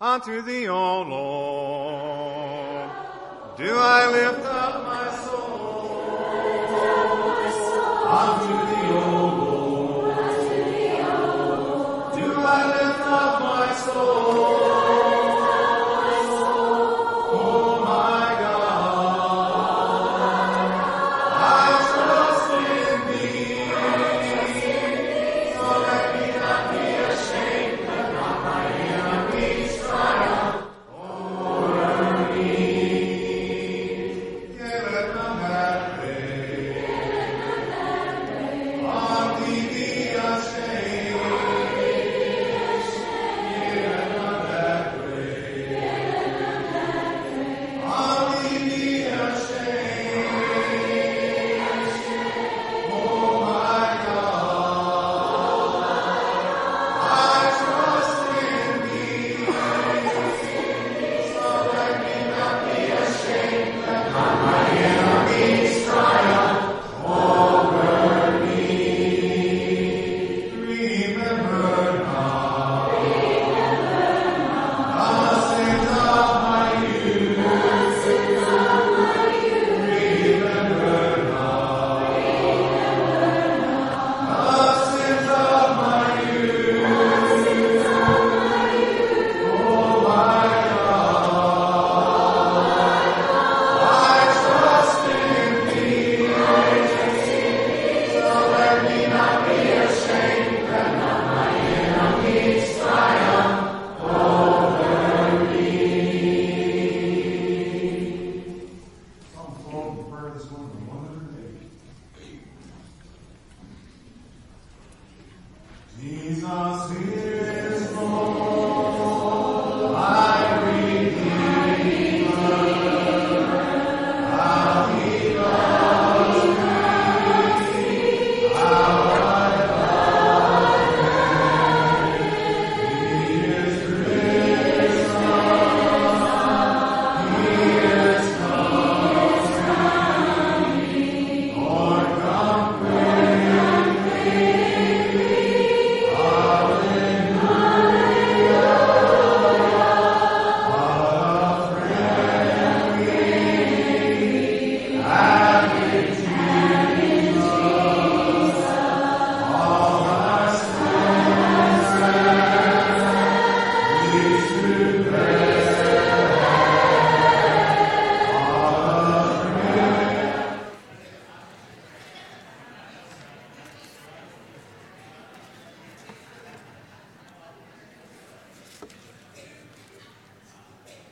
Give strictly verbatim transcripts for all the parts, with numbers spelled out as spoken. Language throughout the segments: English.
Unto thee, O Lord, do I lift up my soul. Unto thee, O Lord, do I lift up my soul.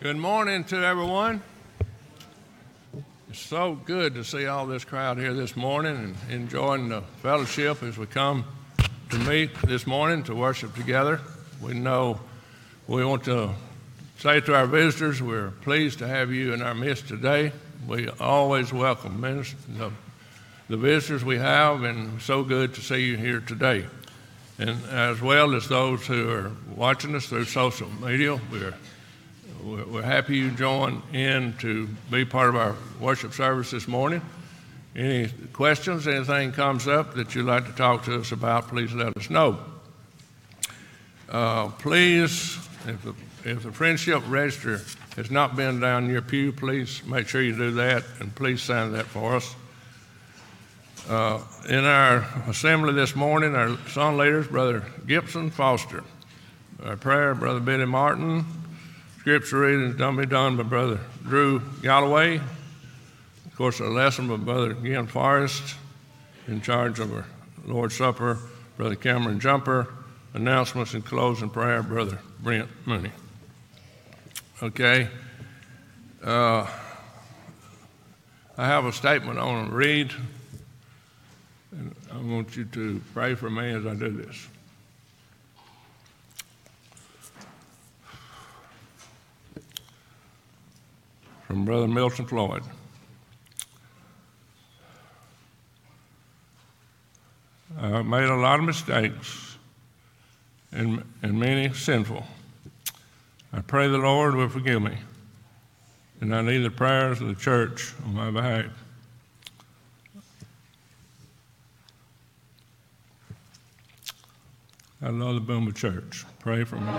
Good morning to everyone. It's so good to see all this crowd here this morning and enjoying the fellowship as we come to meet this morning to worship together. We know we want to say to our visitors, we're pleased to have you in our midst today. We always welcome the, the visitors we have, and so good to see you here today. And as well as those who are watching us through social media, we're We're happy you joined in to be part of our worship service this morning. Any questions, anything comes up that you'd like to talk to us about, please let us know. Uh, please, if the, if the friendship register has not been down your pew, please make sure you do that, and please sign that for us. Uh, in our assembly this morning, our song leaders, Brother Gibson Foster. Our prayer, Brother Billy Martin. Scripture reading is done be done by Brother Drew Galloway. Of course, a lesson by Brother Glenn Forrest. In charge of our Lord's Supper, Brother Cameron Jumper. Announcements and closing prayer, Brother Brent Mooney. Okay. Uh, I have a statement I want to read, and I want you to pray for me as I do this. From Brother Milton Floyd. I made a lot of mistakes and, and many sinful. I pray the Lord will forgive me, and I need the prayers of the church on my behalf. at Alabama Church. Pray for me.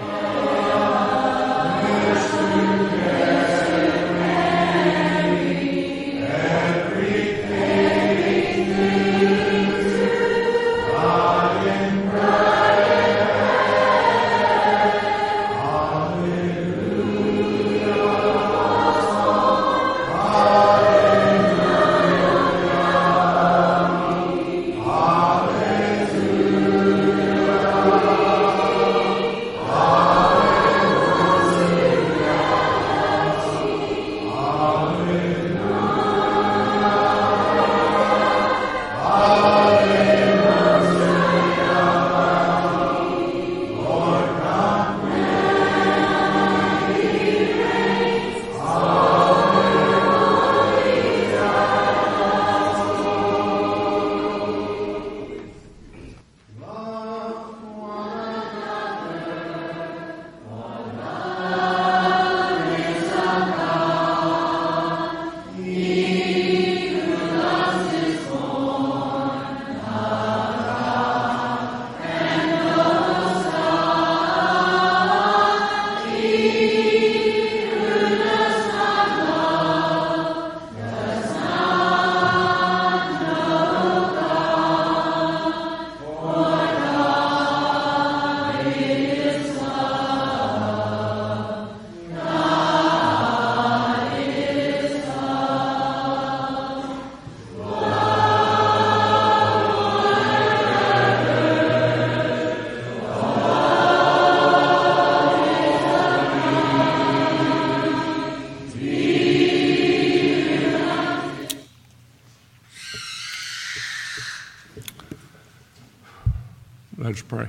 Let's pray.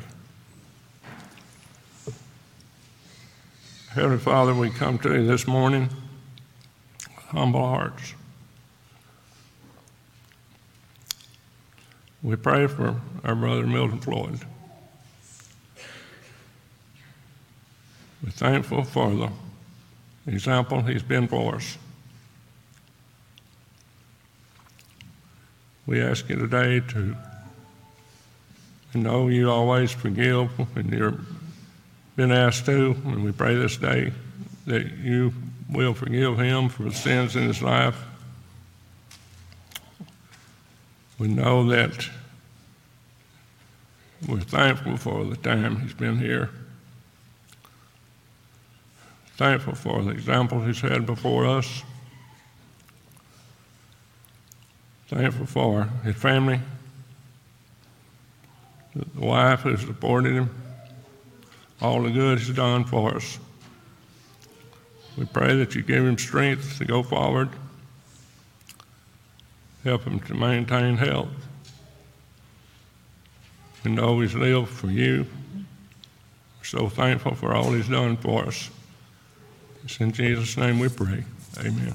Heavenly Father, we come to you this morning with humble hearts. We pray for our brother Milton Floyd. We're thankful for the example he's been for us. We ask you today to And know you always forgive when you've been asked to, and we pray this day that you will forgive him for his sins in his life. We know that we're thankful for the time he's been here, thankful for the example he's had before us, thankful for his family, the wife who supported him, all the good he's done for us. We pray that you give him strength to go forward, help him to maintain health, and always live for you. We're so thankful for all he's done for us. It's in Jesus' name we pray. Amen.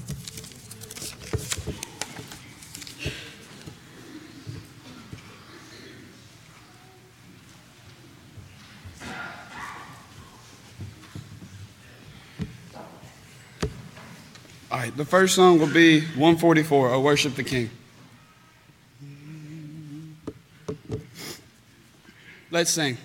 All right, the first song will be one forty-four, "O Worship the King." Let's sing.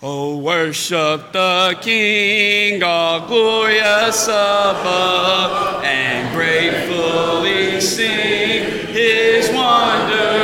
Oh, worship the King, all glorious above, and gratefully sing his wonderful.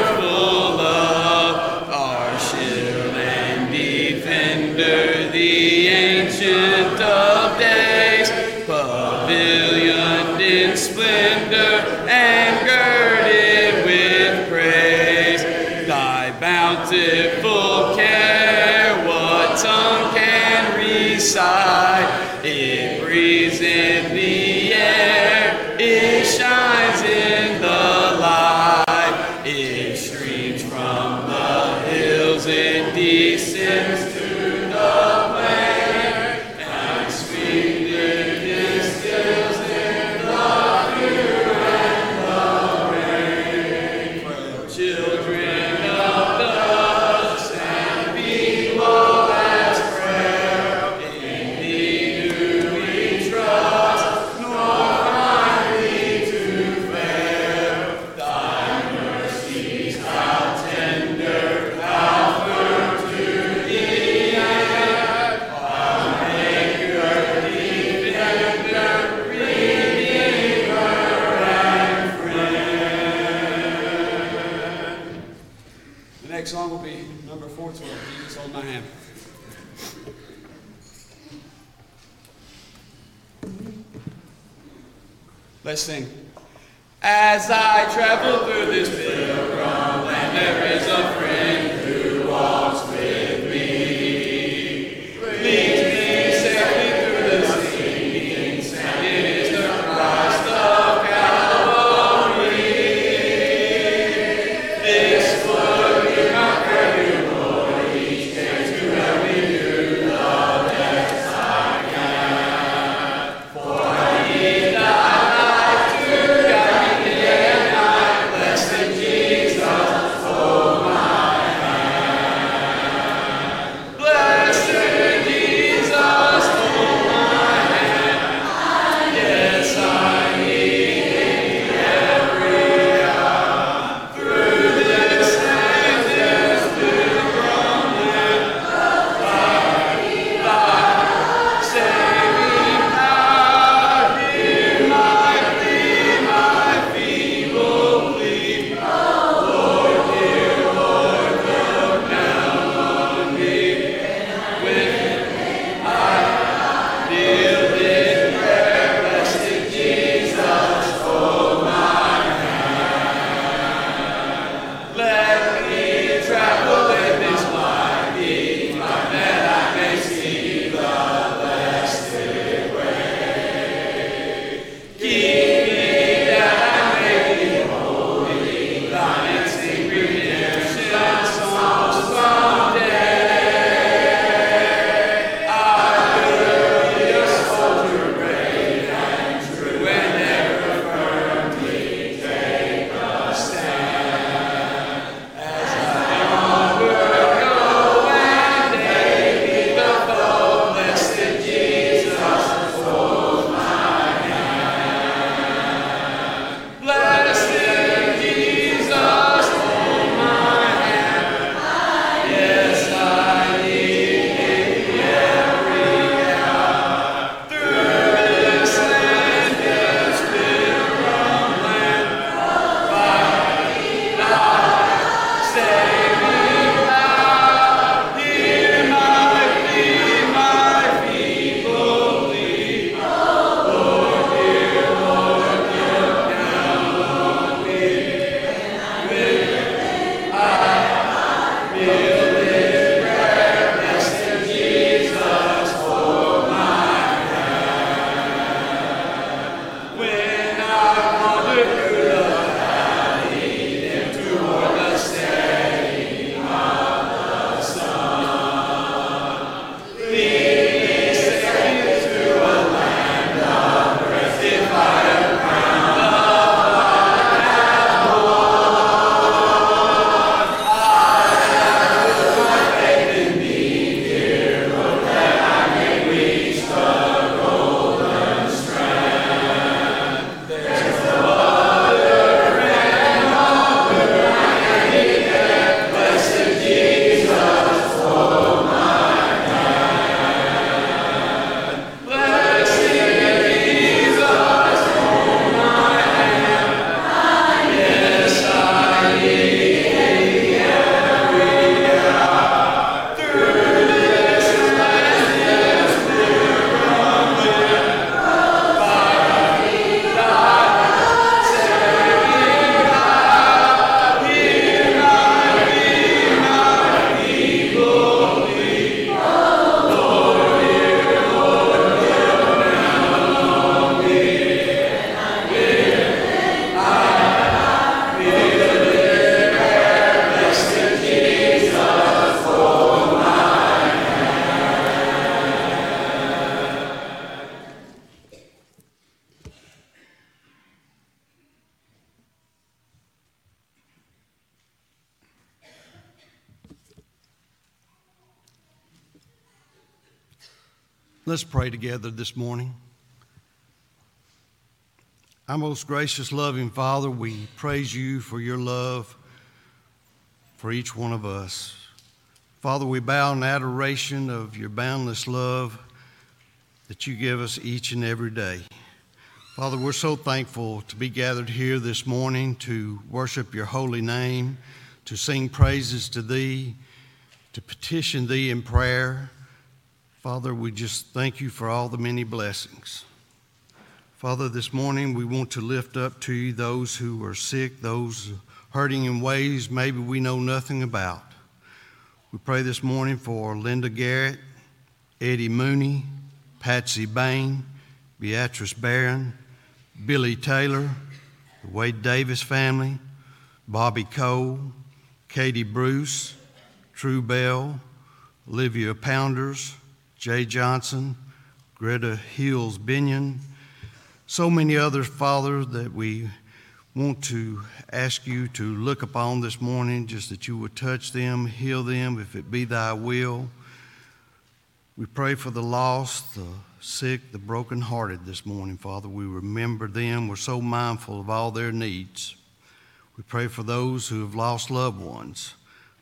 It breathes in the air, it shines in the light, it streams from the hills, it descends to the plain, and sweet it distills in the dew and the rain. For the children of the sand below, next song will be number four twelve, Jesus Hold My Hand. Let's sing. As I travel through this pilgrim land, there is a friend who walks with me. Please. Let's pray together this morning. Our most gracious, loving Father, we praise you for your love for each one of us. Father, we bow in adoration of your boundless love that you give us each and every day. Father, we're so thankful to be gathered here this morning to worship your holy name, to sing praises to thee, to petition thee in prayer. Father, we just thank you for all the many blessings. Father, this morning we want to lift up to you those who are sick, those hurting in ways maybe we know nothing about. We pray this morning for Linda Garrett, Eddie Mooney, Patsy Bain, Beatrice Barron, Billy Taylor, the Wade Davis family, Bobby Cole, Katie Bruce, True Bell, Olivia Pounders, Jay Johnson, Greta Hills Binion, so many others, Father, that we want to ask you to look upon this morning, just that you would touch them, heal them, if it be thy will. We pray for the lost, the sick, the brokenhearted this morning, Father. We remember them. We're so mindful of all their needs. We pray for those who have lost loved ones.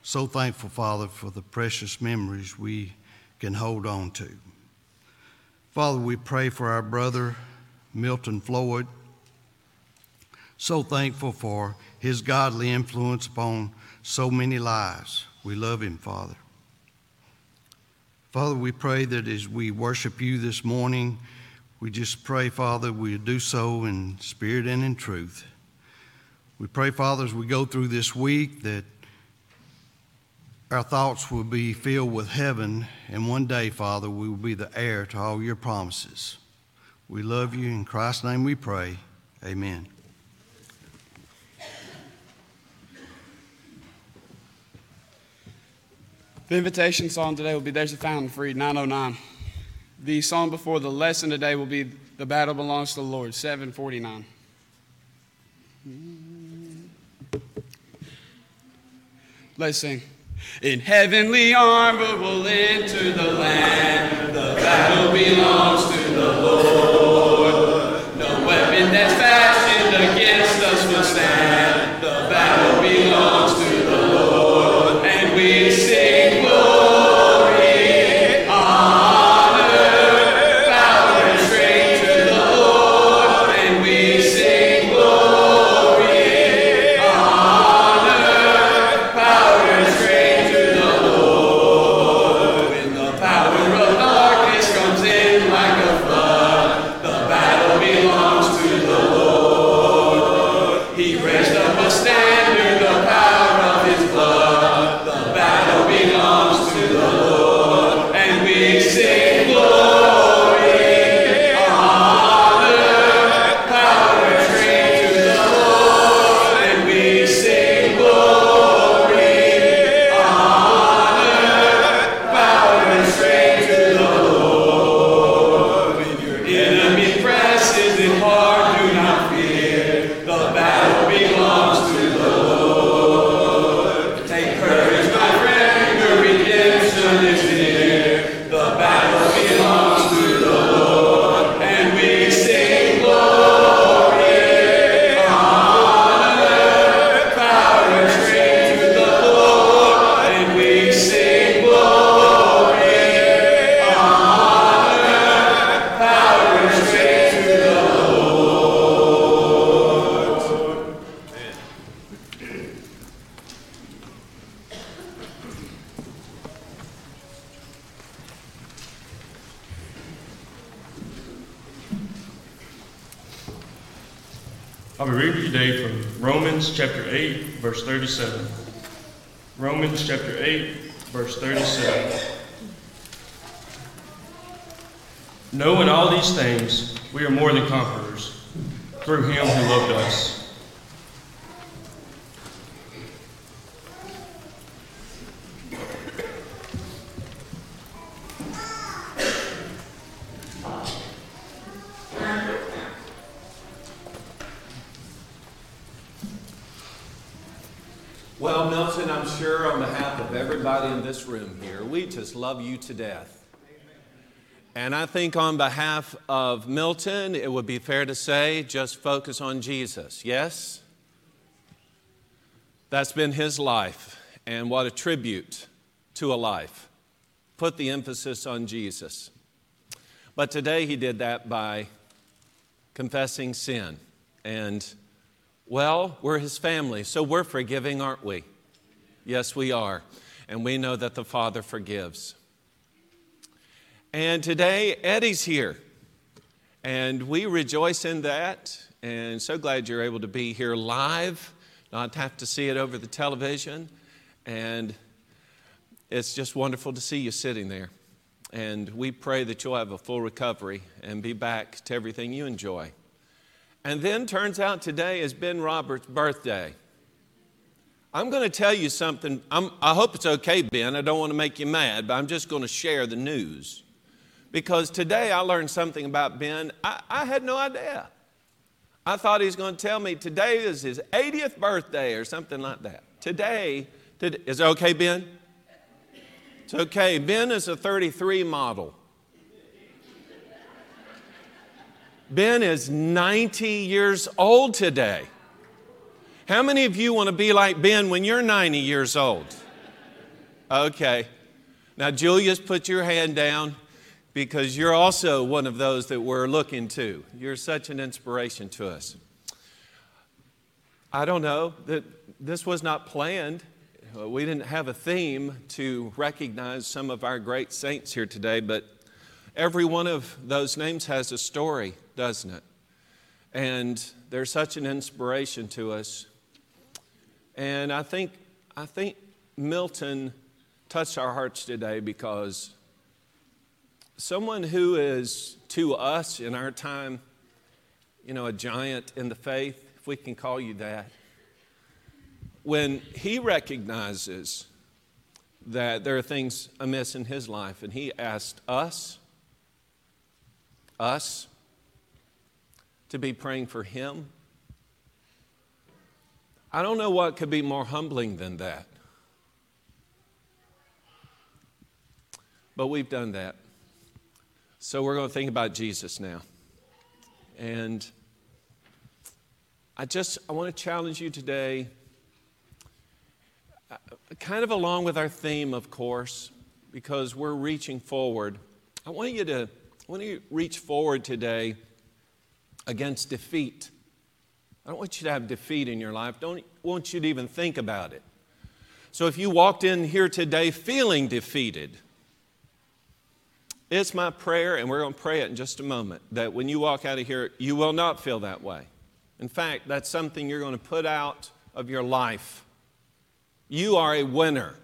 So thankful, Father, for the precious memories we can hold on to. Father, we pray for our brother, Milton Floyd. So thankful for his godly influence upon so many lives. We love him, Father. Father, we pray that as we worship you this morning, we just pray, Father, we do so in spirit and in truth. We pray, Father, as we go through this week, that our thoughts will be filled with heaven, and one day, Father, we will be the heir to all your promises. We love you. In Christ's name we pray. Amen. The invitation song today will be There's a Fountain for You, nine oh nine. The song before the lesson today will be The Battle Belongs to the Lord, seven forty-nine. Let's sing. In heavenly armor we'll enter the land. The battle belongs to the Lord. No weapon that's fashioned against us will stand. The battle belongs to the Lord. And we sing glory, honor, power, and strength to the Lord. And we sing glory, honor, power, and strength. verse thirty-seven. Romans chapter eight, verse thirty-seven. Knowing all these things, we are more than conquerors through him who loved us. This room here, we just love you to death. And I think on behalf of Milton, it would be fair to say, just focus on Jesus. Yes? That's been his life, and what a tribute to a life. Put the emphasis on Jesus. But today he did that by confessing sin. And, well, we're his family, so we're forgiving, aren't we? Yes, we are. And we know that the Father forgives. And today, Eddie's here. And we rejoice in that. And so glad you're able to be here live, not have to see it over the television. And it's just wonderful to see you sitting there. And we pray that you'll have a full recovery and be back to everything you enjoy. And then turns out today is Ben Roberts' birthday. I'm going to tell you something. I'm, I hope it's okay, Ben. I don't want to make you mad, but I'm just going to share the news. Because today I learned something about Ben. I, I had no idea. I thought he was going to tell me today is his eightieth birthday or something like that. Today, today is it okay, Ben? It's okay. Ben is a thirty-three model. Ben is ninety years old today. How many of you want to be like Ben when you're ninety years old? Okay. Now, Julius, put your hand down because you're also one of those that we're looking to. You're such an inspiration to us. I don't know. This was not planned. We didn't have a theme to recognize some of our great saints here today, but every one of those names has a story, doesn't it? And they're such an inspiration to us. And I think, I think Milton touched our hearts today because someone who is to us in our time, you know, a giant in the faith, if we can call you that, when he recognizes that there are things amiss in his life, and he asked us, us, to be praying for him, I don't know what could be more humbling than that. But we've done that. So we're going to think about Jesus now. And I just, I want to challenge you today, kind of along with our theme, of course, because we're reaching forward. I want you to I want you to reach forward today against defeat. I don't want you to have defeat in your life. Don't want you to even think about it. So if you walked in here today feeling defeated, it's my prayer, and we're going to pray it in just a moment, that when you walk out of here, you will not feel that way. In fact, that's something you're going to put out of your life. You are a winner.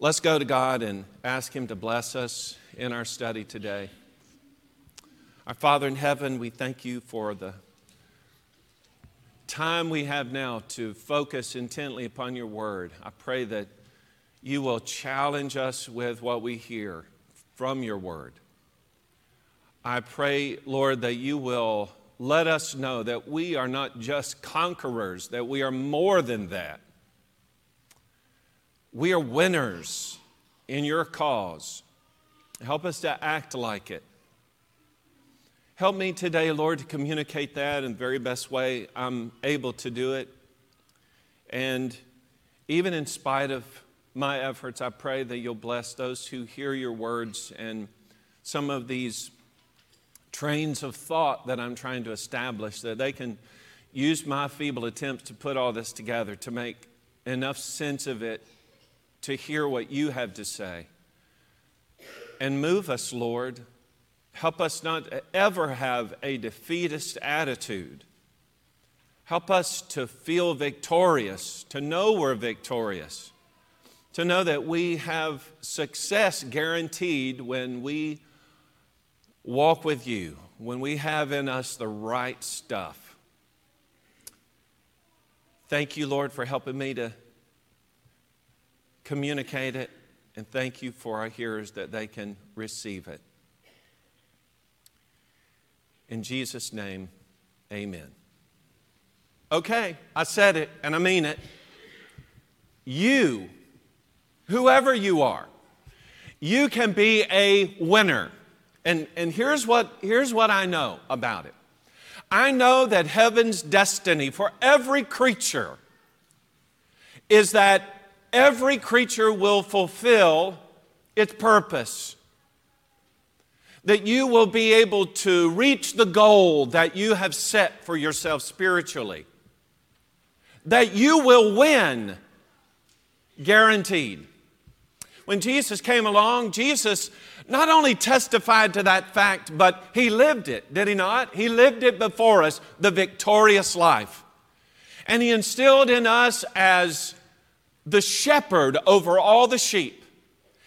Let's go to God and ask Him to bless us in our study today. Our Father in heaven, we thank you for the time we have now to focus intently upon your word. I pray that you will challenge us with what we hear from your word. I pray, Lord, that you will let us know that we are not just conquerors, that we are more than that. We are winners in your cause. Help us to act like it. Help me today, Lord, to communicate that in the very best way I'm able to do it. And even in spite of my efforts, I pray that you'll bless those who hear your words and some of these trains of thought that I'm trying to establish, that they can use my feeble attempts to put all this together, to make enough sense of it, to hear what you have to say. And move us, Lord. Help us not ever have a defeatist attitude. Help us to feel victorious, to know we're victorious, to know that we have success guaranteed when we walk with you, when we have in us the right stuff. Thank you, Lord, for helping me to communicate it, and thank you for our hearers that they can receive it. In Jesus' name, amen. Okay, I said it, and I mean it. You, whoever you are, you can be a winner. And, and here's what, here's what I know about it. I know that heaven's destiny for every creature is that every creature will fulfill its purpose. That you will be able to reach the goal that you have set for yourself spiritually. that you will win, guaranteed. When Jesus came along, Jesus not only testified to that fact, but he lived it, did he not? He lived it before us, the victorious life. And he instilled in us as the shepherd over all the sheep.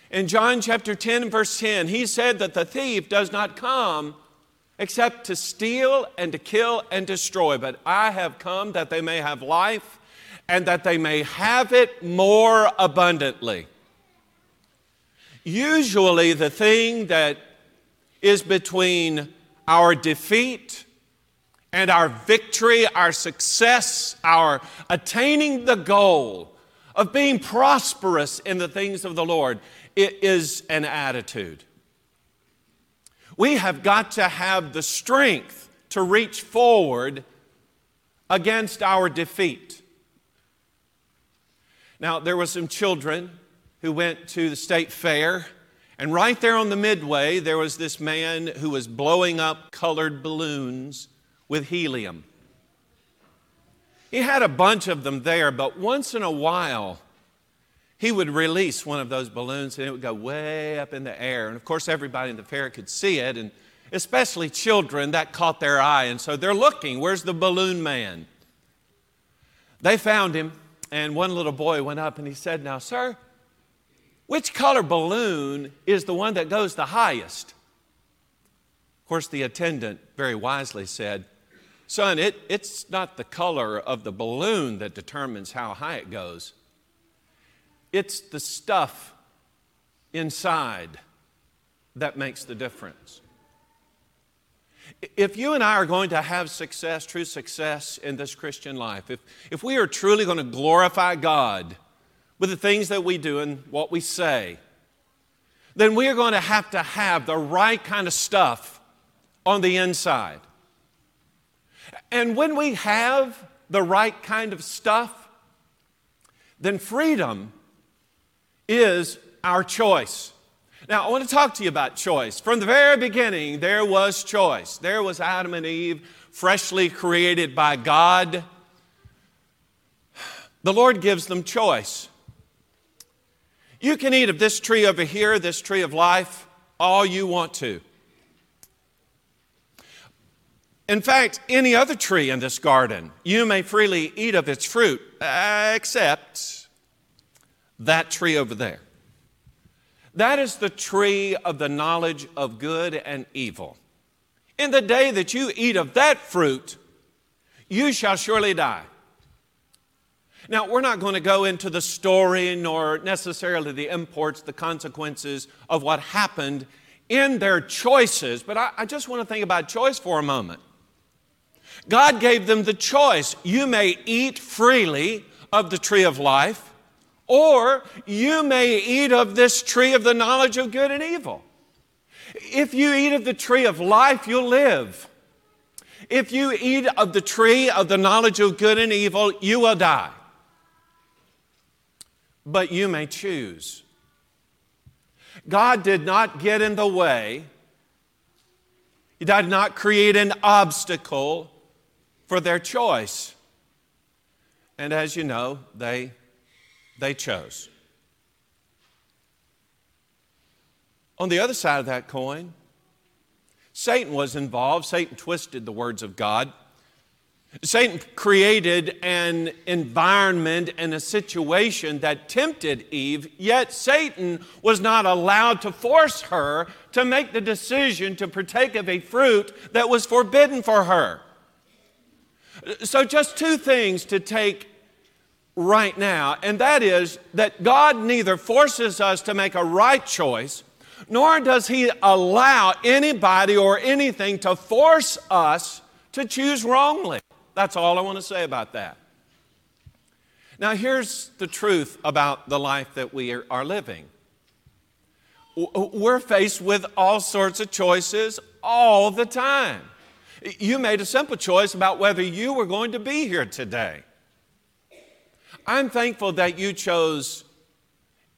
In John chapter ten, verse ten, he said that the thief does not come except to steal and to kill and destroy. But I have come that they may have life and that they may have it more abundantly. Usually the thing that is between our defeat and our victory, our success, our attaining the goal of being prosperous in the things of the Lord, it is an attitude. We have got to have the strength to reach forward against our defeat. Now, there were some children who went to the state fair, and right there on the midway, there was this man who was blowing up colored balloons with helium. He had a bunch of them there, but once in a while, he would release one of those balloons and it would go way up in the air. And of course, everybody in the fair could see it, and especially children, that caught their eye. And so they're looking, where's the balloon man? They found him, and one little boy went up and he said, "Now, sir, which color balloon is the one that goes the highest?" Of course, the attendant very wisely said, "Son, it, it's not the color of the balloon that determines how high it goes. It's the stuff inside that makes the difference." If you and I are going to have success, true success in this Christian life, if, if we are truly going to glorify God with the things that we do and what we say, then we are going to have to have the right kind of stuff on the inside. And when we have the right kind of stuff, then freedom is our choice. Now, I want to talk to you about choice. From the very beginning, there was choice. There was Adam and Eve, freshly created by God. The Lord gives them choice. You can eat of this tree over here, this tree of life, all you want to. In fact, any other tree in this garden, you may freely eat of its fruit, except that tree over there. That is the tree of the knowledge of good and evil. In the day that you eat of that fruit, you shall surely die. Now, we're not going to go into the story nor necessarily the imports, the consequences of what happened in their choices, but I, I just want to think about choice for a moment. God gave them the choice. You may eat freely of the tree of life, or you may eat of this tree of the knowledge of good and evil. If you eat of the tree of life, you'll live. If you eat of the tree of the knowledge of good and evil, you will die. But you may choose. God did not get in the way. He did not create an obstacle for their choice. And as you know, they, they chose. On the other side of that coin, Satan was involved. Satan twisted the words of God. Satan created an environment and a situation that tempted Eve, yet Satan was not allowed to force her to make the decision to partake of a fruit that was forbidden for her. So just two things to take right now, and that is that God neither forces us to make a right choice, nor does he allow anybody or anything to force us to choose wrongly. That's all I want to say about that. Now, here's the truth about the life that we are living. We're faced with all sorts of choices all the time. You made a simple choice about whether you were going to be here today. I'm thankful that you chose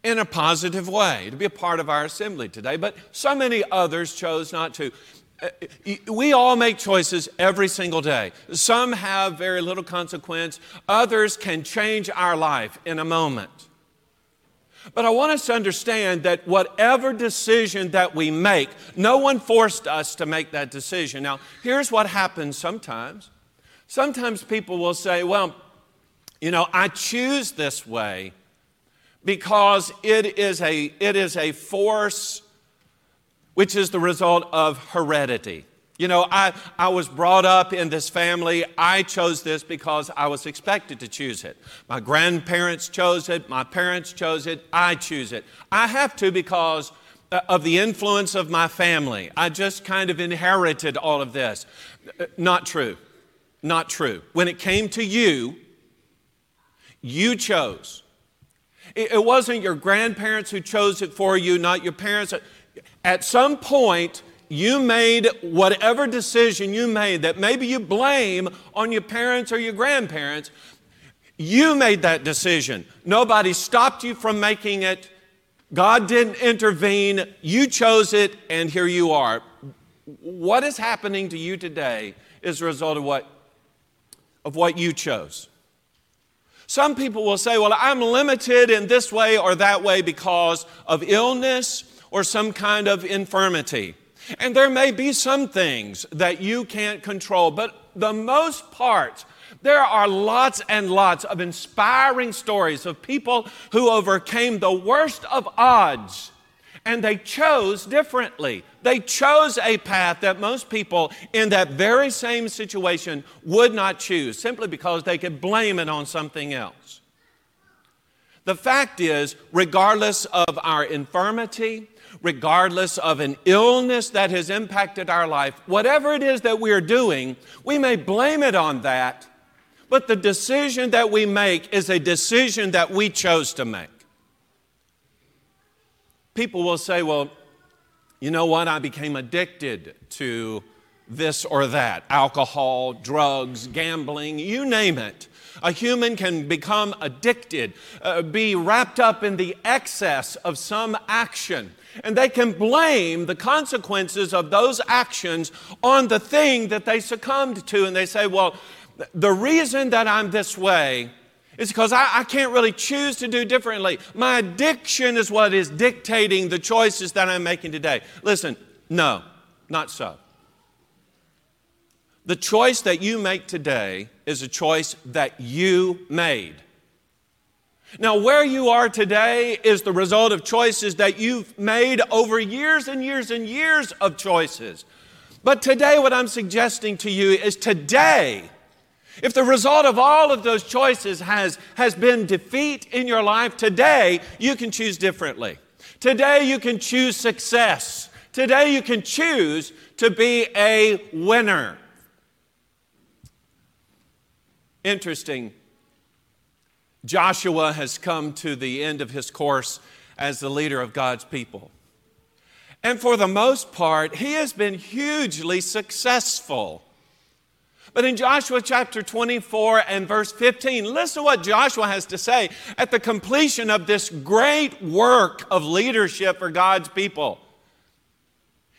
in a positive way to be a part of our assembly today, but so many others chose not to. We all make choices every single day. Some have very little consequence. Others can change our life in a moment. But I want us to understand that whatever decision that we make, no one forced us to make that decision. Now, here's what happens sometimes. Sometimes people will say, well, you know, I choose this way because it is a, it is a force which is the result of heredity. You know, I, I was brought up in this family. I chose this because I was expected to choose it. My grandparents chose it. My parents chose it. I choose it. I have to because of the influence of my family. I just kind of inherited all of this. Not true. Not true. When it came to you, you chose. It, it wasn't your grandparents who chose it for you, not your parents. At some point, you made whatever decision you made that maybe you blame on your parents or your grandparents. You made that decision. Nobody stopped you from making it. God didn't intervene. You chose it, and here you are. What is happening to you today is a result of what, of what you chose. Some people will say, well, I'm limited in this way or that way because of illness or some kind of infirmity. And there may be some things that you can't control, but the most part, there are lots and lots of inspiring stories of people who overcame the worst of odds, and they chose differently. They chose a path that most people in that very same situation would not choose, simply because they could blame it on something else. The fact is, regardless of our infirmity, regardless of an illness that has impacted our life, whatever it is that we are doing, we may blame it on that, but the decision that we make is a decision that we chose to make. People will say, well, you know what? I became addicted to this or that, alcohol, drugs, gambling, you name it. A human can become addicted, uh, be wrapped up in the excess of some action, and they can blame the consequences of those actions on the thing that they succumbed to, and they say, well, the reason that I'm this way is because I, I can't really choose to do differently. My addiction is what is dictating the choices that I'm making today. Listen, no, not so. The choice that you make today is a choice that you made. Now, where you are today is the result of choices that you've made over years and years and years of choices. But today, what I'm suggesting to you is today, if the result of all of those choices has, has been defeat in your life, today you can choose differently. Today you can choose success. Today you can choose to be a winner. Interesting. Joshua has come to the end of his course as the leader of God's people. And for the most part, he has been hugely successful. But in Joshua chapter twenty-four and verse fifteen, listen to what Joshua has to say at the completion of this great work of leadership for God's people.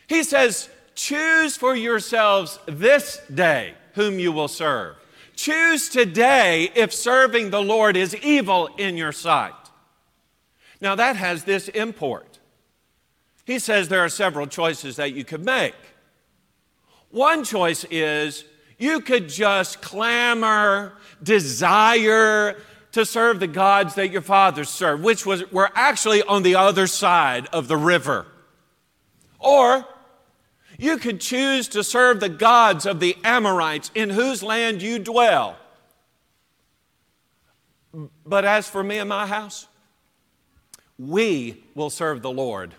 He says, "Choose for yourselves this day whom you will serve. Choose today if serving the Lord is evil in your sight." Now that has this import. He says there are several choices that you could make. One choice is you could just clamor, desire to serve the gods that your fathers served, which was, were actually on the other side of the river. Or you could choose to serve the gods of the Amorites in whose land you dwell. But as for me and my house, we will serve the Lord.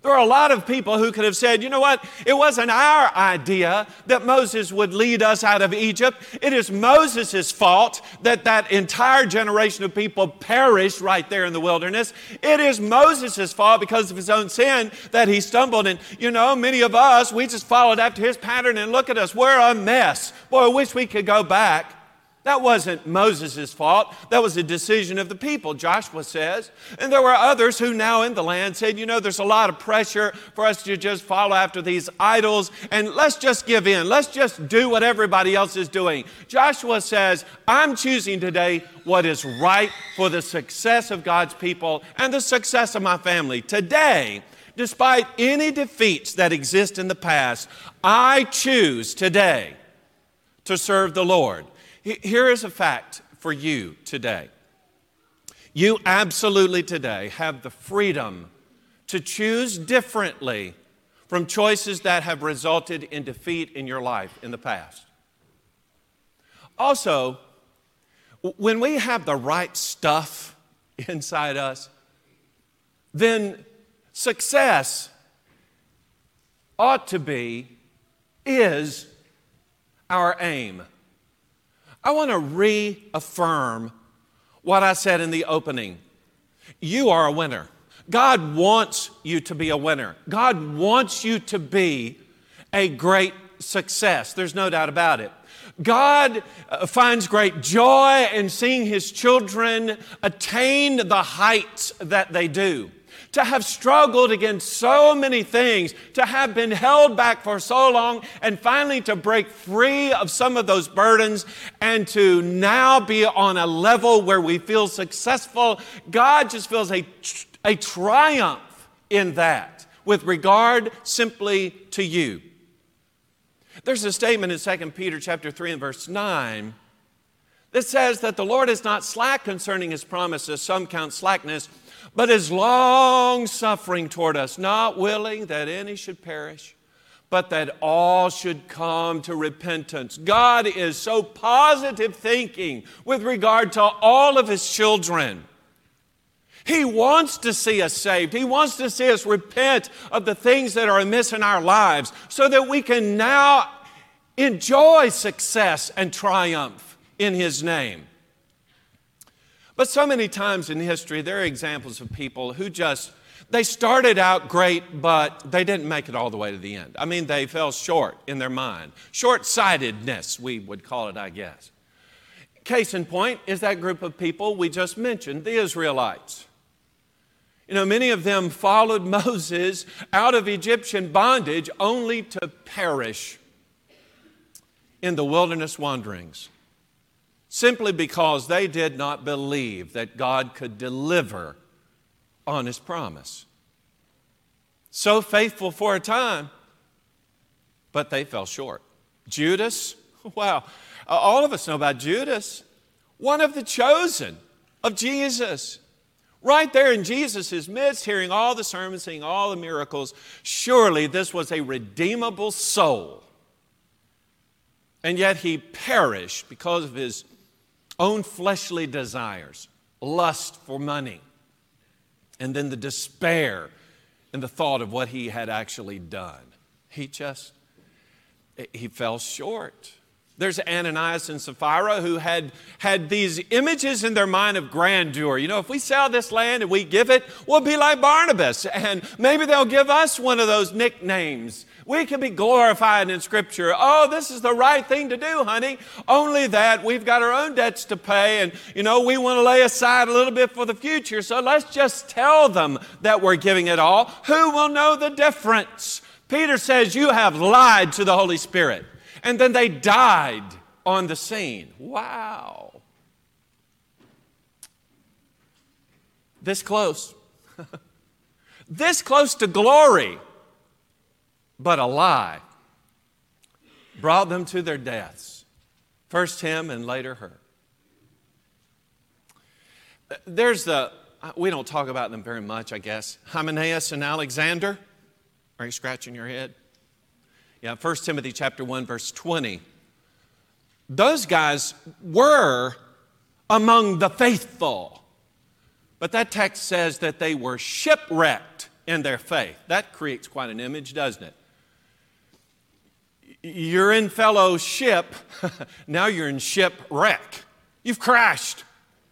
There are a lot of people who could have said, you know what? It wasn't our idea that Moses would lead us out of Egypt. It is Moses' fault that that entire generation of people perished right there in the wilderness. It is Moses' fault because of his own sin that he stumbled. And, you know, many of us, we just followed after his pattern and look at us. We're a mess. Boy, I wish we could go back. That wasn't Moses' fault. That was a decision of the people, Joshua says. And there were others who now in the land said, you know, there's a lot of pressure for us to just follow after these idols, and let's just give in. Let's just do what everybody else is doing. Joshua says, I'm choosing today what is right for the success of God's people and the success of my family. Today, despite any defeats that exist in the past, I choose today to serve the Lord. Here is a fact for you today. You absolutely today have the freedom to choose differently from choices that have resulted in defeat in your life in the past. Also, when we have the right stuff inside us, then success ought to be, is our aim. I want to reaffirm what I said in the opening. You are a winner. God wants you to be a winner. God wants you to be a great success. There's no doubt about it. God finds great joy in seeing His children attain the heights that they do. To have struggled against so many things, to have been held back for so long, and finally to break free of some of those burdens and to now be on a level where we feel successful. God just feels a, a triumph in that with regard simply to you. There's a statement in Second Peter chapter three and verse nine that says that the Lord is not slack concerning His promises, some count slackness, but is long-suffering toward us, not willing that any should perish, but that all should come to repentance. God is so positive thinking with regard to all of His children. He wants to see us saved. He wants to see us repent of the things that are amiss in our lives so that we can now enjoy success and triumph in His name. But so many times in history, there are examples of people who just, they started out great, but they didn't make it all the way to the end. I mean, they fell short in their mind. Short-sightedness, we would call it, I guess. Case in point is that group of people we just mentioned, the Israelites. You know, many of them followed Moses out of Egyptian bondage only to perish in the wilderness wanderings, simply because they did not believe that God could deliver on His promise. So faithful for a time, but they fell short. Judas, wow, all of us know about Judas, one of the chosen of Jesus. Right there in Jesus' midst, hearing all the sermons, seeing all the miracles, surely this was a redeemable soul. And yet he perished because of his own fleshly desires, lust for money, and then the despair and the thought of what he had actually done. He just, he fell short. There's Ananias and Sapphira who had, had these images in their mind of grandeur. You know, if we sell this land and we give it, we'll be like Barnabas, and maybe they'll give us one of those nicknames. We can be glorified in Scripture. Oh, this is the right thing to do, honey. Only that we've got our own debts to pay, and, you know, we want to lay aside a little bit for the future, so let's just tell them that we're giving it all. Who will know the difference? Peter says, you have lied to the Holy Spirit. And then they died on the scene. Wow. This close. This close to glory, but a lie brought them to their deaths. First him and later her. There's the, we don't talk about them very much, I guess. Hymenaeus and Alexander. Are you scratching your head? Yeah, First Timothy chapter one, verse twenty. Those guys were among the faithful. But that text says that they were shipwrecked in their faith. That creates quite an image, doesn't it? You're in fellowship. Now you're in shipwreck. You've crashed.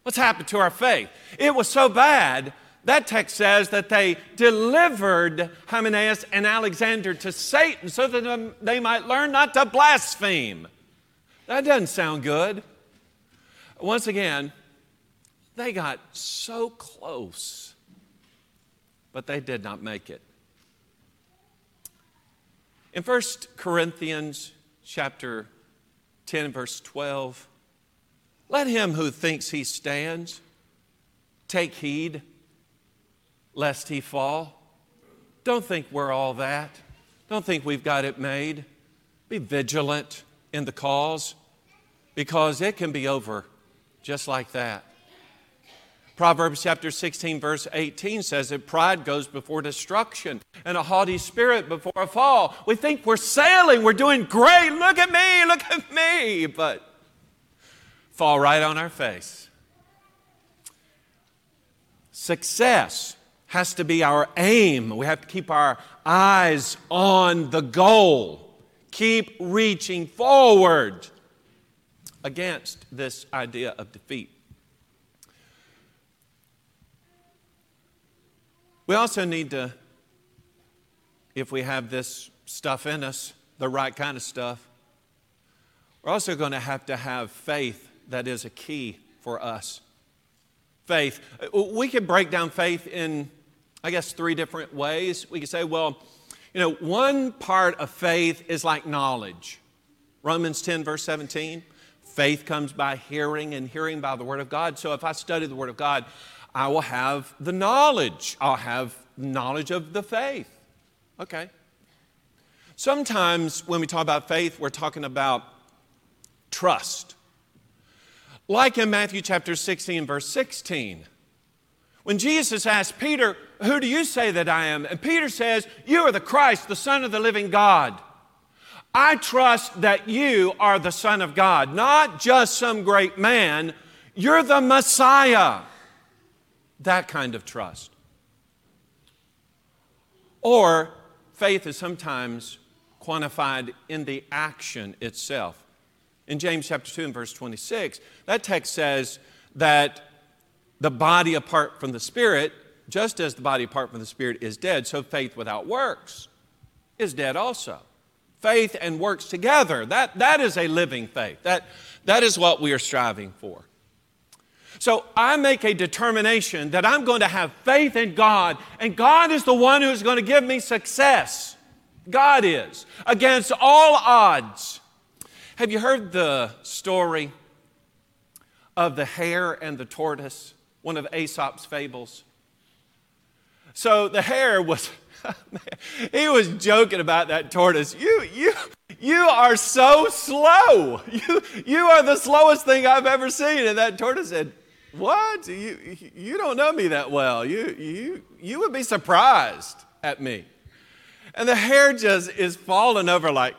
What's happened to our faith? It was so bad. That text says that they delivered Hymenaeus and Alexander to Satan so that they might learn not to blaspheme. That doesn't sound good. Once again, they got so close, but they did not make it. In First Corinthians chapter ten, verse twelve, let him who thinks he stands take heed lest he fall. Don't think we're all that. Don't think we've got it made. Be vigilant in the cause, because it can be over just like that. Proverbs chapter sixteen, verse eighteen says that pride goes before destruction and a haughty spirit before a fall. We think we're sailing, we're doing great. Look at me, look at me, but fall right on our face. Success has to be our aim. We have to keep our eyes on the goal. Keep reaching forward against this idea of defeat. We also need to, if we have this stuff in us, the right kind of stuff, we're also going to have to have faith that is a key for us. Faith. We can break down faith in, I guess, three different ways. We can say, well, you know, one part of faith is like knowledge. Romans ten, verse seventeen, faith comes by hearing and hearing by the Word of God. So if I study the Word of God, I will have the knowledge. I'll have knowledge of the faith. Okay. Sometimes when we talk about faith, we're talking about trust. Like in Matthew chapter sixteen, verse sixteen, when Jesus asked Peter, who do you say that I am? And Peter says, you are the Christ, the Son of the living God. I trust that you are the Son of God, not just some great man. You're the Messiah. That kind of trust. Or faith is sometimes quantified in the action itself. In James chapter two and verse twenty-six, that text says that the body apart from the spirit, just as the body apart from the spirit is dead, so faith without works is dead also. Faith and works together, that, that is a living faith. That, that is what we are striving for. So I make a determination that I'm going to have faith in God, and God is the one who's going to give me success. God is, against all odds. Have you heard the story of the hare and the tortoise, one of Aesop's fables? So the hare was, he was joking about that tortoise. You, you, you are so slow. You, you are the slowest thing I've ever seen. And that tortoise said, what? You, you don't know me that well. You, you, you would be surprised at me. And the hare just is falling over like,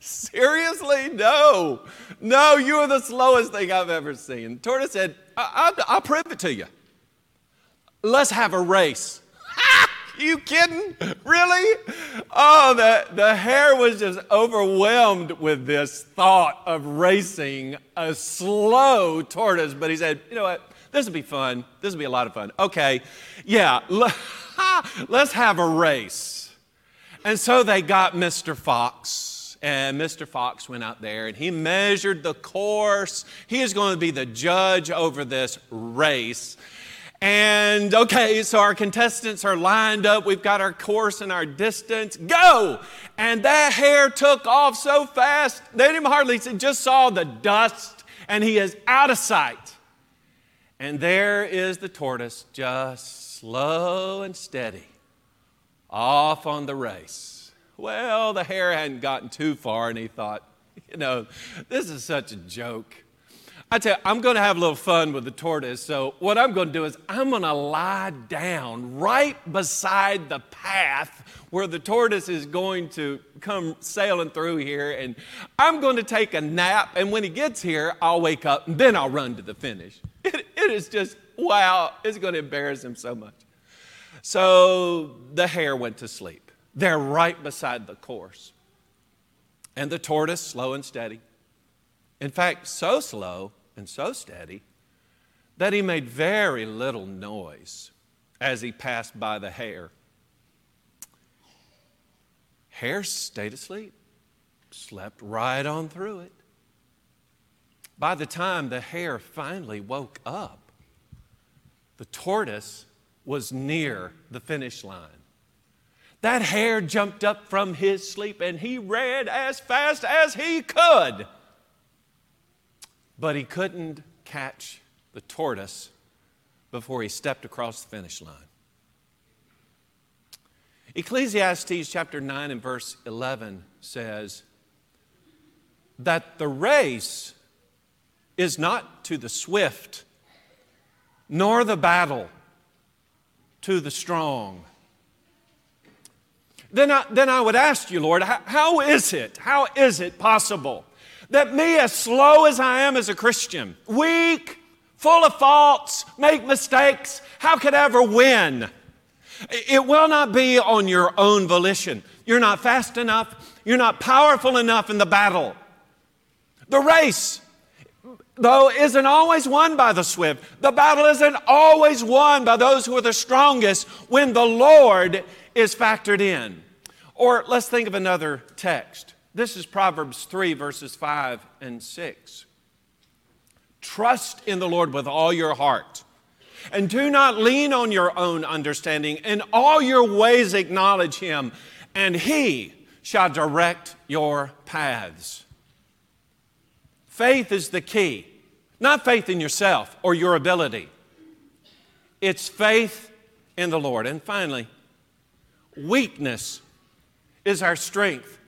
seriously? No. No, you are the slowest thing I've ever seen. Tortoise said, I, I, I'll prove it to you. Let's have a race. You kidding? Really? Oh, the, the hare was just overwhelmed with this thought of racing a slow tortoise. But he said, you know what? This will be fun. This will be a lot of fun. Okay, yeah, let's have a race. And so they got Mister Fox. And Mister Fox went out there and he measured the course. He is going to be the judge over this race. And okay, so our contestants are lined up. We've got our course and our distance. Go! And that hare took off so fast, they didn't hardly see, just saw the dust, and he is out of sight. And there is the tortoise, just slow and steady, off on the race. Well, the hare hadn't gotten too far, and he thought, you know, this is such a joke. I tell you, I'm going to have a little fun with the tortoise, so what I'm going to do is I'm going to lie down right beside the path where the tortoise is going to come sailing through here, and I'm going to take a nap, and when he gets here, I'll wake up, and then I'll run to the finish. It, it is just, wow, it's going to embarrass him so much. So the hare went to sleep. They're right beside the course, and the tortoise, slow and steady, in fact, so slow and so steady that he made very little noise as he passed by the hare. Hare stayed asleep, slept right on through it. By the time the hare finally woke up, the tortoise was near the finish line. That hare jumped up from his sleep and he ran as fast as he could. But he couldn't catch the tortoise before he stepped across the finish line. Ecclesiastes chapter nine and verse eleven says that the race is not to the swift, nor the battle to the strong. Then I, then I would ask you, Lord, how, how is it, how is it possible that me, as slow as I am as a Christian, weak, full of faults, make mistakes, how could I ever win? It will not be on your own volition. You're not fast enough. You're not powerful enough in the battle. The race, though, isn't always won by the swift. The battle isn't always won by those who are the strongest when the Lord is factored in. Or let's think of another text. This is Proverbs three, verses five and six. Trust in the Lord with all your heart, and do not lean on your own understanding. In all your ways acknowledge Him, and He shall direct your paths. Faith is the key. Not faith in yourself or your ability. It's faith in the Lord. And finally, weakness is our strength.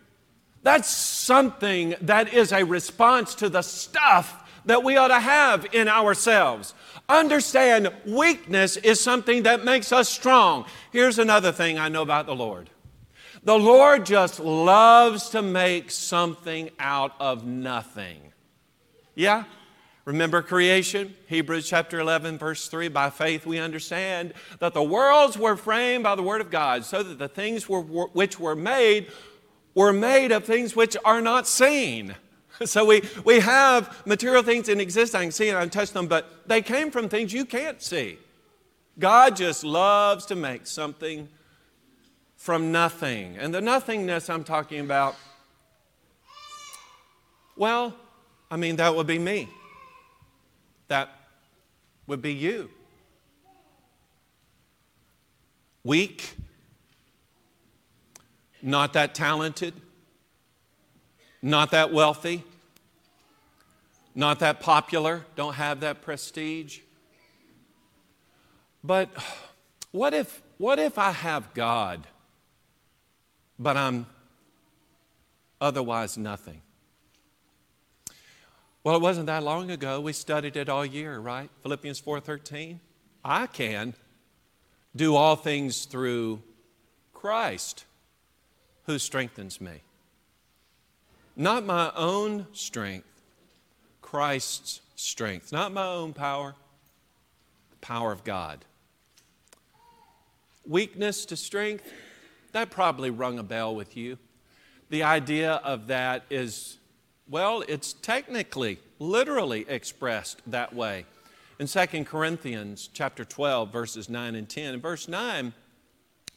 That's something that is a response to the stuff that we ought to have in ourselves. Understand, weakness is something that makes us strong. Here's another thing I know about the Lord. The Lord just loves to make something out of nothing. Yeah? Remember creation? Hebrews chapter eleven, verse three, by faith we understand that the worlds were framed by the word of God, so that the things were, which were made were made of things which are not seen. So we, we have material things in existence. I can see and I can touch them, but they came from things you can't see. God just loves to make something from nothing. And the nothingness I'm talking about, well, I mean, that would be me. That would be you. Weak, not that talented, not that wealthy, not that popular, don't have that prestige. But what if, what if I have God, but I'm otherwise nothing? Well, it wasn't that long ago. We studied it all year, right? Philippians four thirteen. I can do all things through Christ who strengthens me. Not my own strength, Christ's strength. Not my own power, the power of God. Weakness to strength, that probably rung a bell with you. The idea of that is, well, it's technically, literally expressed that way. In Second Corinthians chapter twelve, verses nine and ten, in verse nine,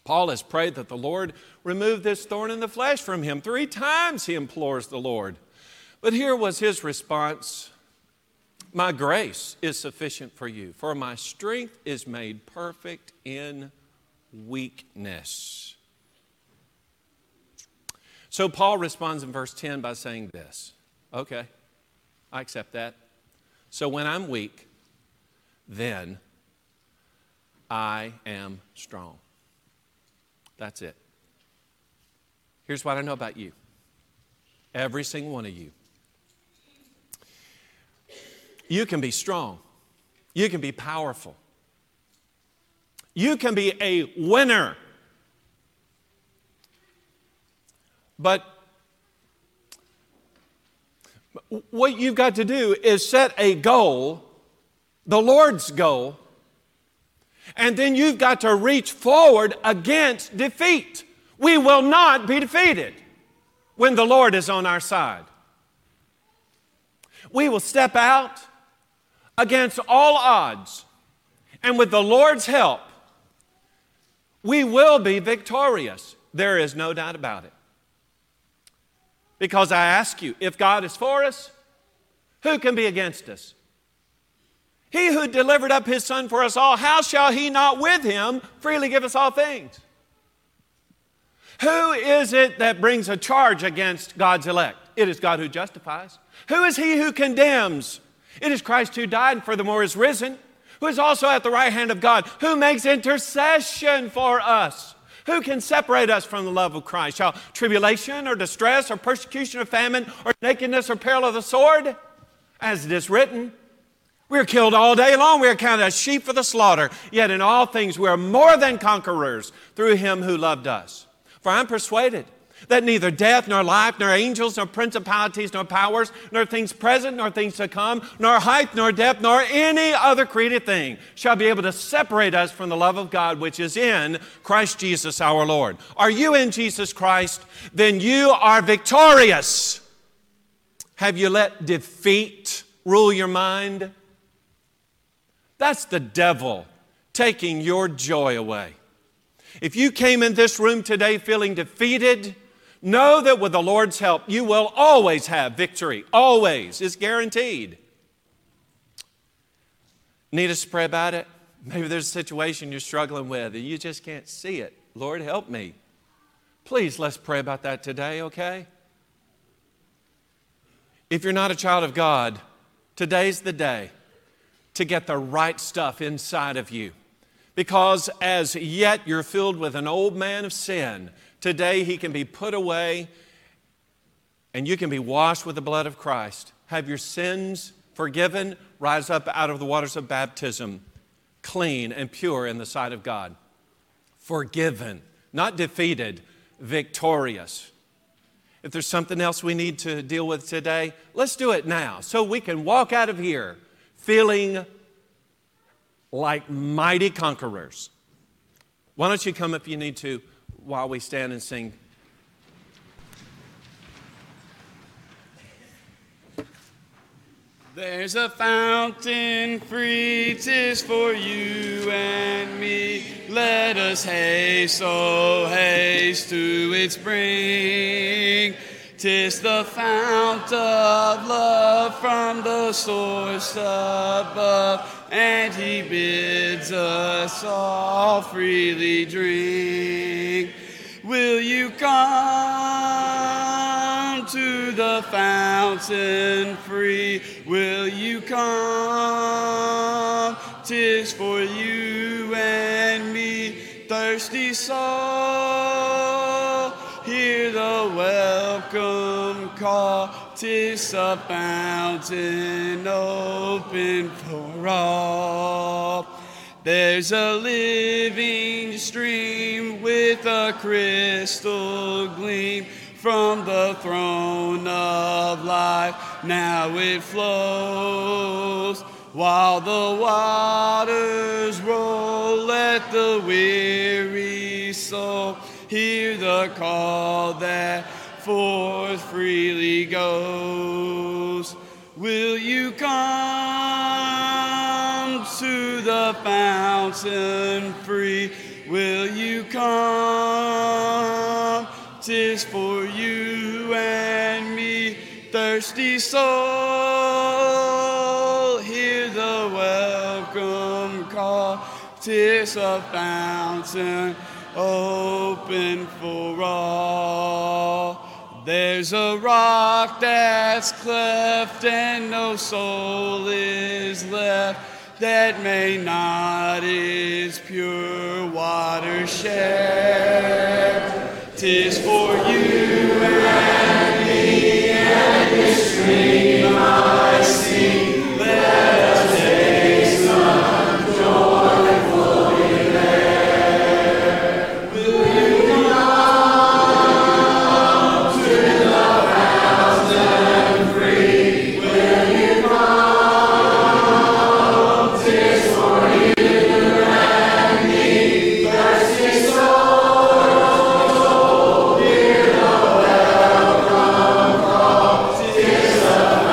Paul has prayed that the Lord remove this thorn in the flesh from him. Three times he implores the Lord. But here was his response. My grace is sufficient for you, for my strength is made perfect in weakness. So Paul responds in verse ten by saying this. Okay, I accept that. So when I'm weak, then I am strong. That's it. Here's what I know about you. Every single one of you. You can be strong. You can be powerful. You can be a winner. But what you've got to do is set a goal, the Lord's goal, and then you've got to reach forward against defeat. We will not be defeated when the Lord is on our side. We will step out against all odds, and with the Lord's help, we will be victorious. There is no doubt about it. Because I ask you, if God is for us, Who can be against us? He who delivered up his Son for us all, how shall he not with him freely give us all things? Who is it that brings a charge against God's elect? It is God who justifies. Who is he who condemns? It is Christ who died and furthermore is risen, who is also at the right hand of God, who makes intercession for us. Who can separate us from the love of Christ? Shall tribulation or distress or persecution or famine or nakedness or peril of the sword? As it is written, we are killed all day long. We are counted as sheep for the slaughter. Yet in all things we are more than conquerors through him who loved us. For I am persuaded that neither death, nor life, nor angels, nor principalities, nor powers, nor things present, nor things to come, nor height, nor depth, nor any other created thing shall be able to separate us from the love of God which is in Christ Jesus our Lord. Are you in Jesus Christ? Then you are victorious. Have you let defeat rule your mind? That's the devil taking your joy away. If you came in this room today feeling defeated, know that with the Lord's help, you will always have victory. Always. It's guaranteed. Need us to pray about it? Maybe there's a situation you're struggling with and you just can't see it. Lord, help me. Please, let's pray about that today, okay? If you're not a child of God, today's the day to get the right stuff inside of you. Because as yet you're filled with an old man of sin. Today he can be put away and you can be washed with the blood of Christ. Have your sins forgiven, rise up out of the waters of baptism, clean and pure in the sight of God. Forgiven, not defeated, victorious. If there's something else we need to deal with today, let's do it now so we can walk out of here feeling like mighty conquerors. Why don't you come if you need to while we stand and sing. There's a fountain free, 'tis for you and me. Let us haste, oh haste to its spring. 'Tis the fount of love from the source above, and he bids us all freely drink. Will you come to the fountain free? Will you come? 'Tis for you and me, thirsty soul. Hear the welcome call, 'tis a fountain open for all. There's a living stream with a crystal gleam from the throne of life. Now it flows while the waters roll. Let the weary soul hear the call that forth freely goes. Will you come to the fountain free? Will you come? 'Tis for you and me, thirsty soul. Hear the welcome call, 'tis a fountain open for all. There's a rock that's cleft and no soul is left that may not its pure water share. 'Tis for you and me and this stream I see. Let us taste some joy. Yes, sir.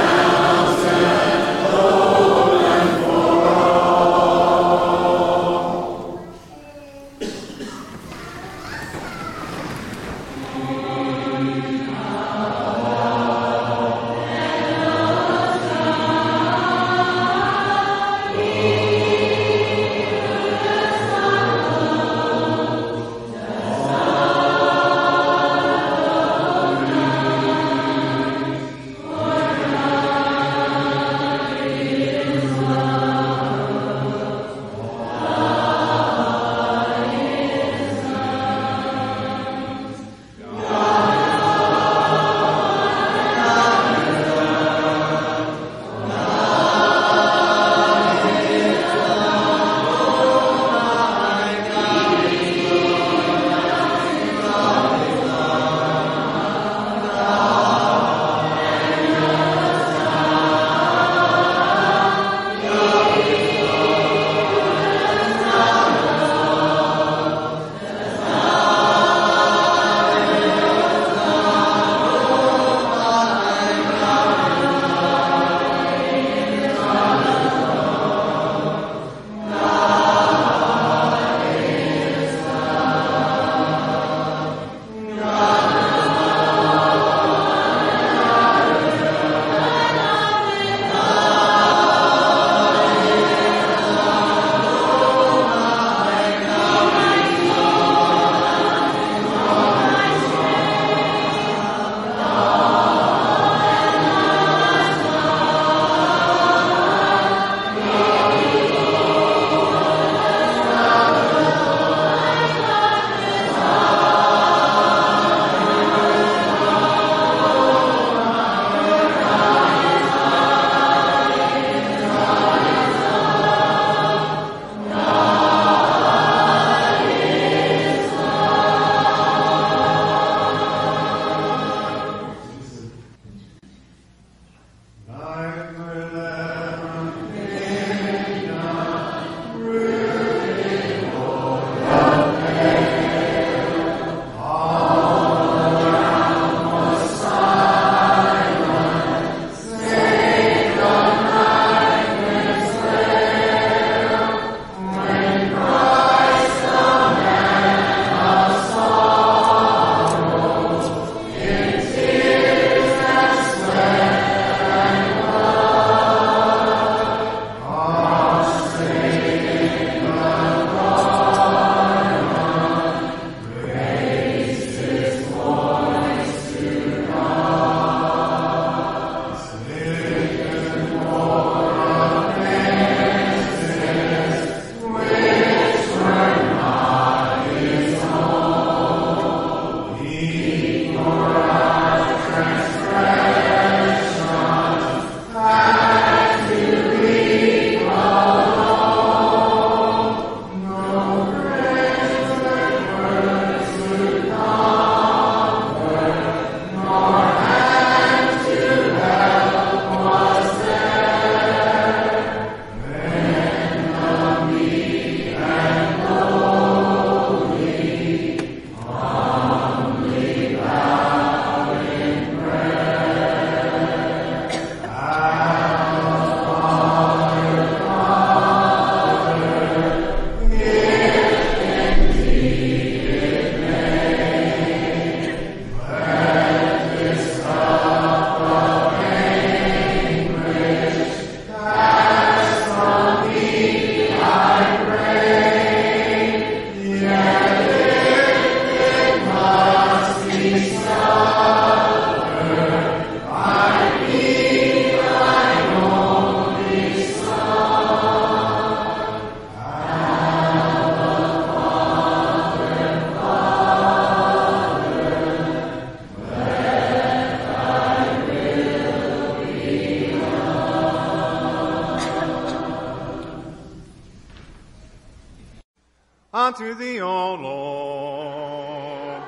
unto thee, O Lord,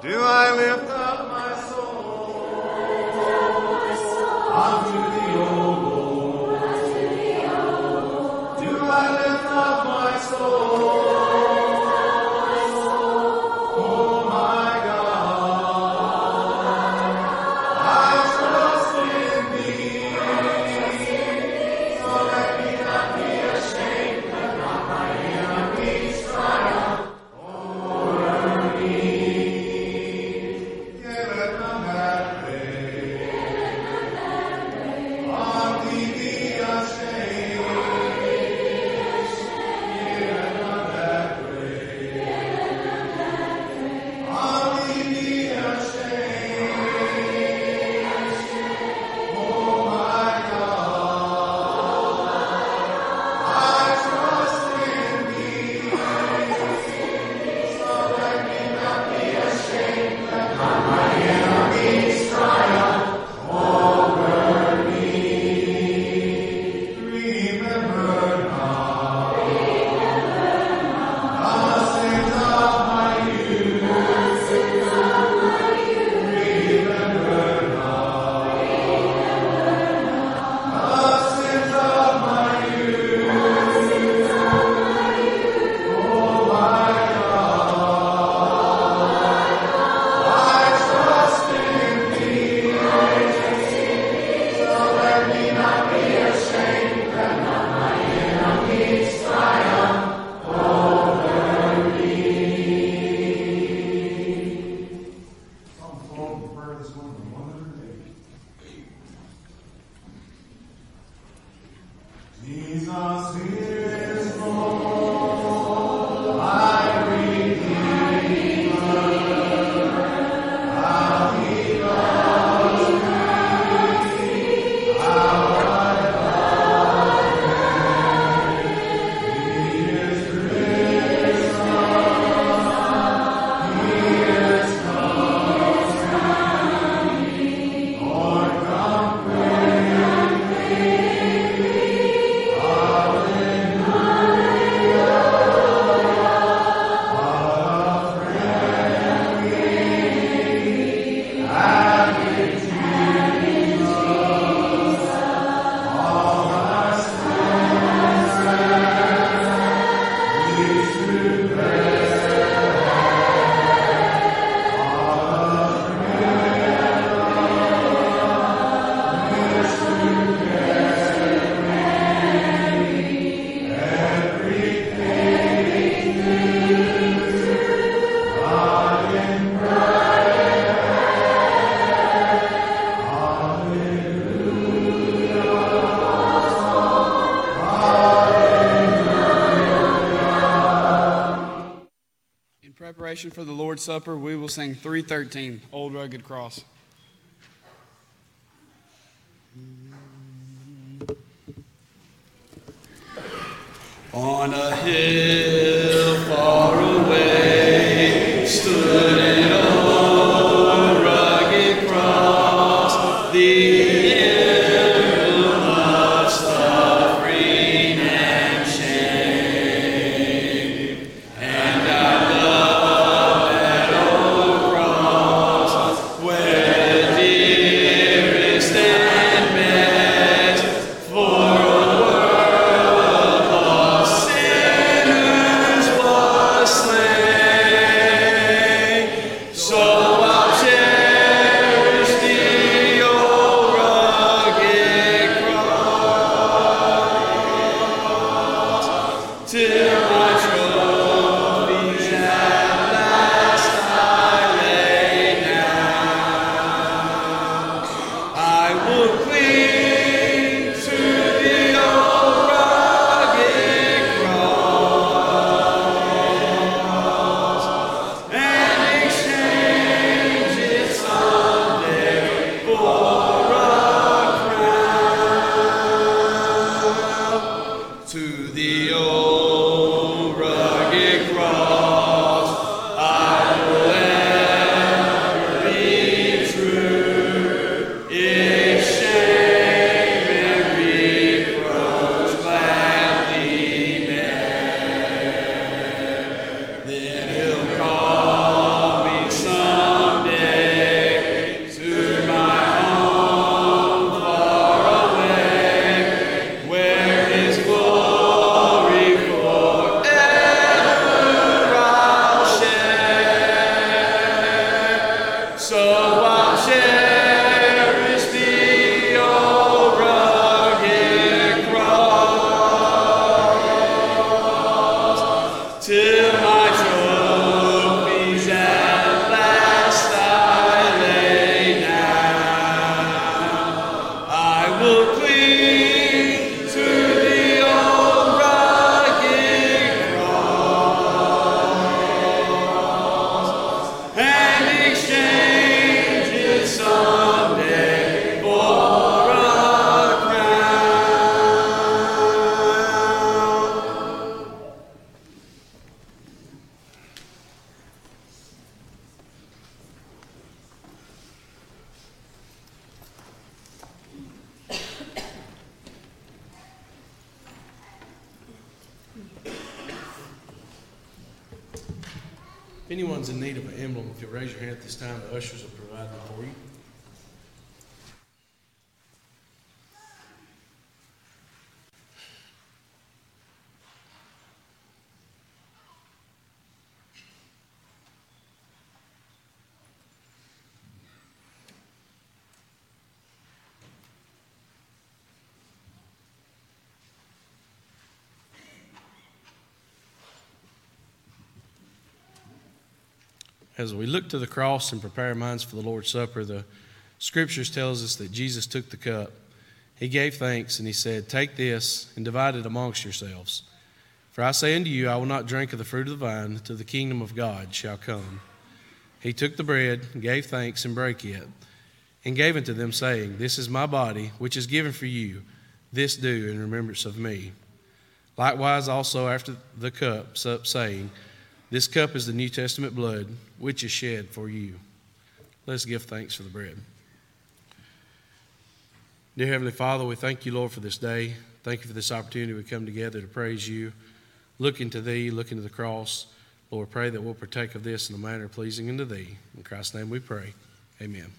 do I lift up my soul, unto thee, O Lord, do I lift up my soul. For the Lord's Supper, we will sing three thirteen, Old Rugged Cross. On a hill far away stood an old rugged cross, the If anyone's in need of an emblem, if you'll raise your hand at this time, the ushers will provide them for you. As we look to the cross and prepare our minds for the Lord's Supper, the Scriptures tells us that Jesus took the cup. He gave thanks, and he said, "Take this and divide it amongst yourselves. For I say unto you, I will not drink of the fruit of the vine till the kingdom of God shall come." He took the bread, gave thanks, and brake it, and gave unto them, saying, "This is my body, which is given for you. This do in remembrance of me." Likewise also after the cup, sup, saying, "This cup is the New Testament blood, which is shed for you." Let's give thanks for the bread. Dear Heavenly Father, we thank you, Lord, for this day. Thank you for this opportunity we come together to praise you. Look into thee, look into the cross. Lord, pray that we'll partake of this in a manner pleasing unto thee. In Christ's name we pray. Amen.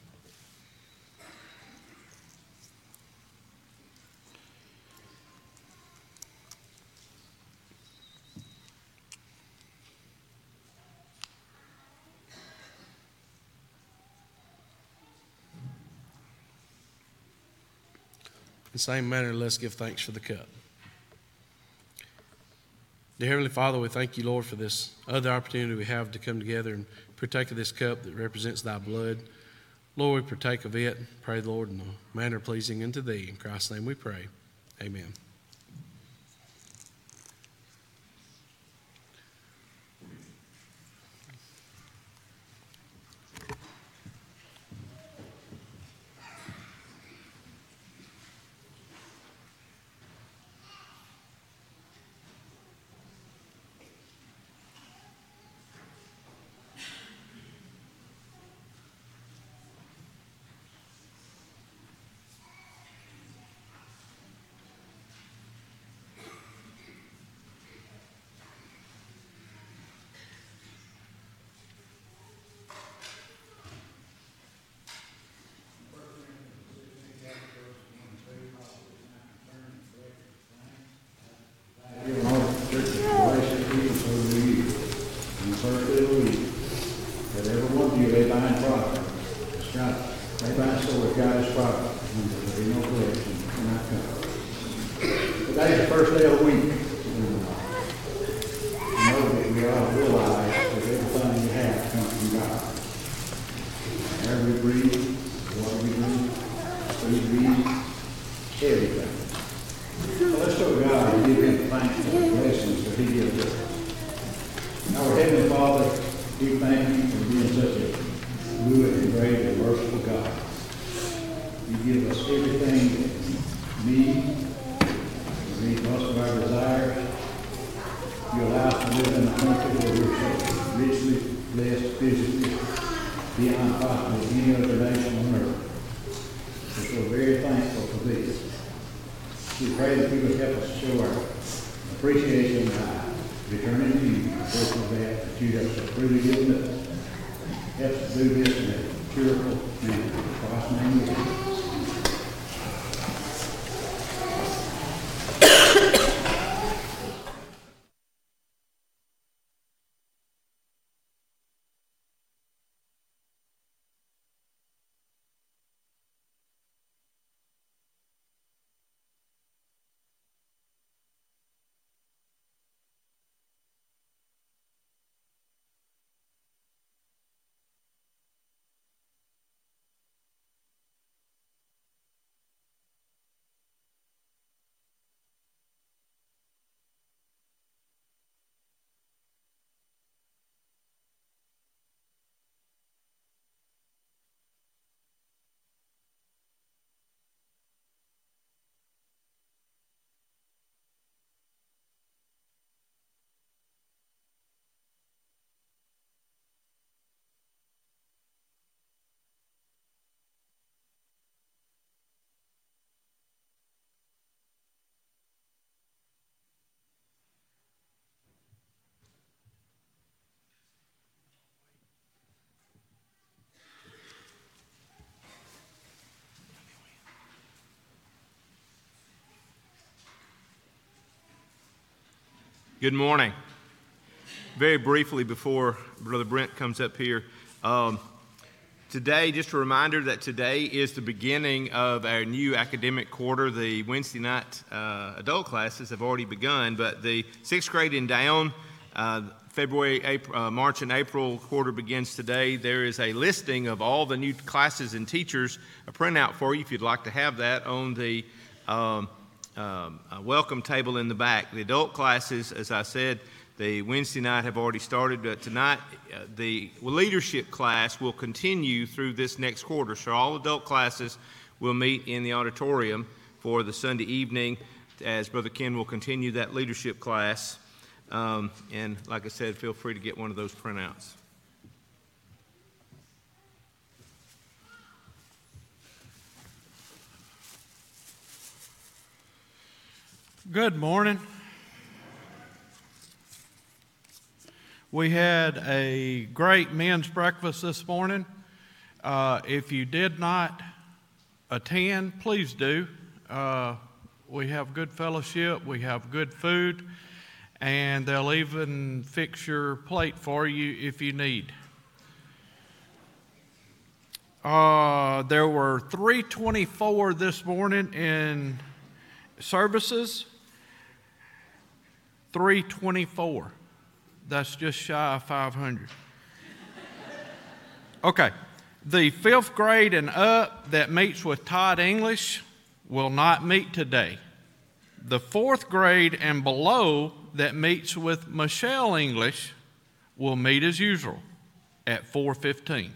In the same manner, let's give thanks for the cup. Dear Heavenly Father, we thank you, Lord, for this other opportunity we have to come together and partake of this cup that represents thy blood. Lord, we partake of it. Pray, Lord, in a manner pleasing unto thee. In Christ's name we pray. Amen. Good morning. Very briefly before Brother Brent comes up here, um, today, just a reminder that today is the beginning of our new academic quarter. The Wednesday night uh, adult classes have already begun, but the sixth grade and down, uh, February, April, uh, March and April quarter begins today. There is a listing of all the new classes and teachers, a printout for you if you'd like to have that on the um, Um, a welcome table in the back. The adult classes, as I said, the Wednesday night have already started, but tonight uh, the leadership class will continue through this next quarter. So all adult classes will meet in the auditorium for the Sunday evening as Brother Ken will continue that leadership class. Um, and like I said, feel free to get one of those printouts. Good morning. We had a great men's breakfast this morning. Uh, if you did not attend, please do. Uh, we have good fellowship, we have good food, and they'll even fix your plate for you if you need. Uh, there were three twenty-four this morning in services. three twenty-four. That's just shy of five hundred. Okay. The fifth grade and up that meets with Todd English will not meet today. The fourth grade and below that meets with Michelle English will meet as usual at four fifteen.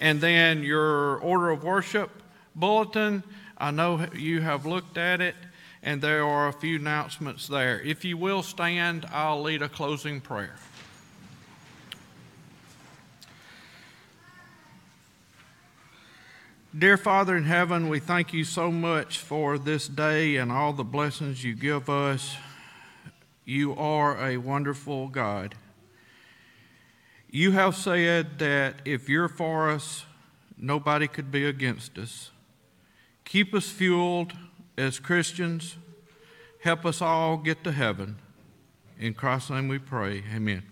And then your order of worship bulletin, I know you have looked at it. And there are a few announcements there. If you will stand, I'll lead a closing prayer. Dear Father in heaven, we thank you so much for this day and all the blessings you give us. You are a wonderful God. You have said that if you're for us, nobody could be against us. Keep us fueled as Christians, help us all get to heaven. In Christ's name we pray. Amen.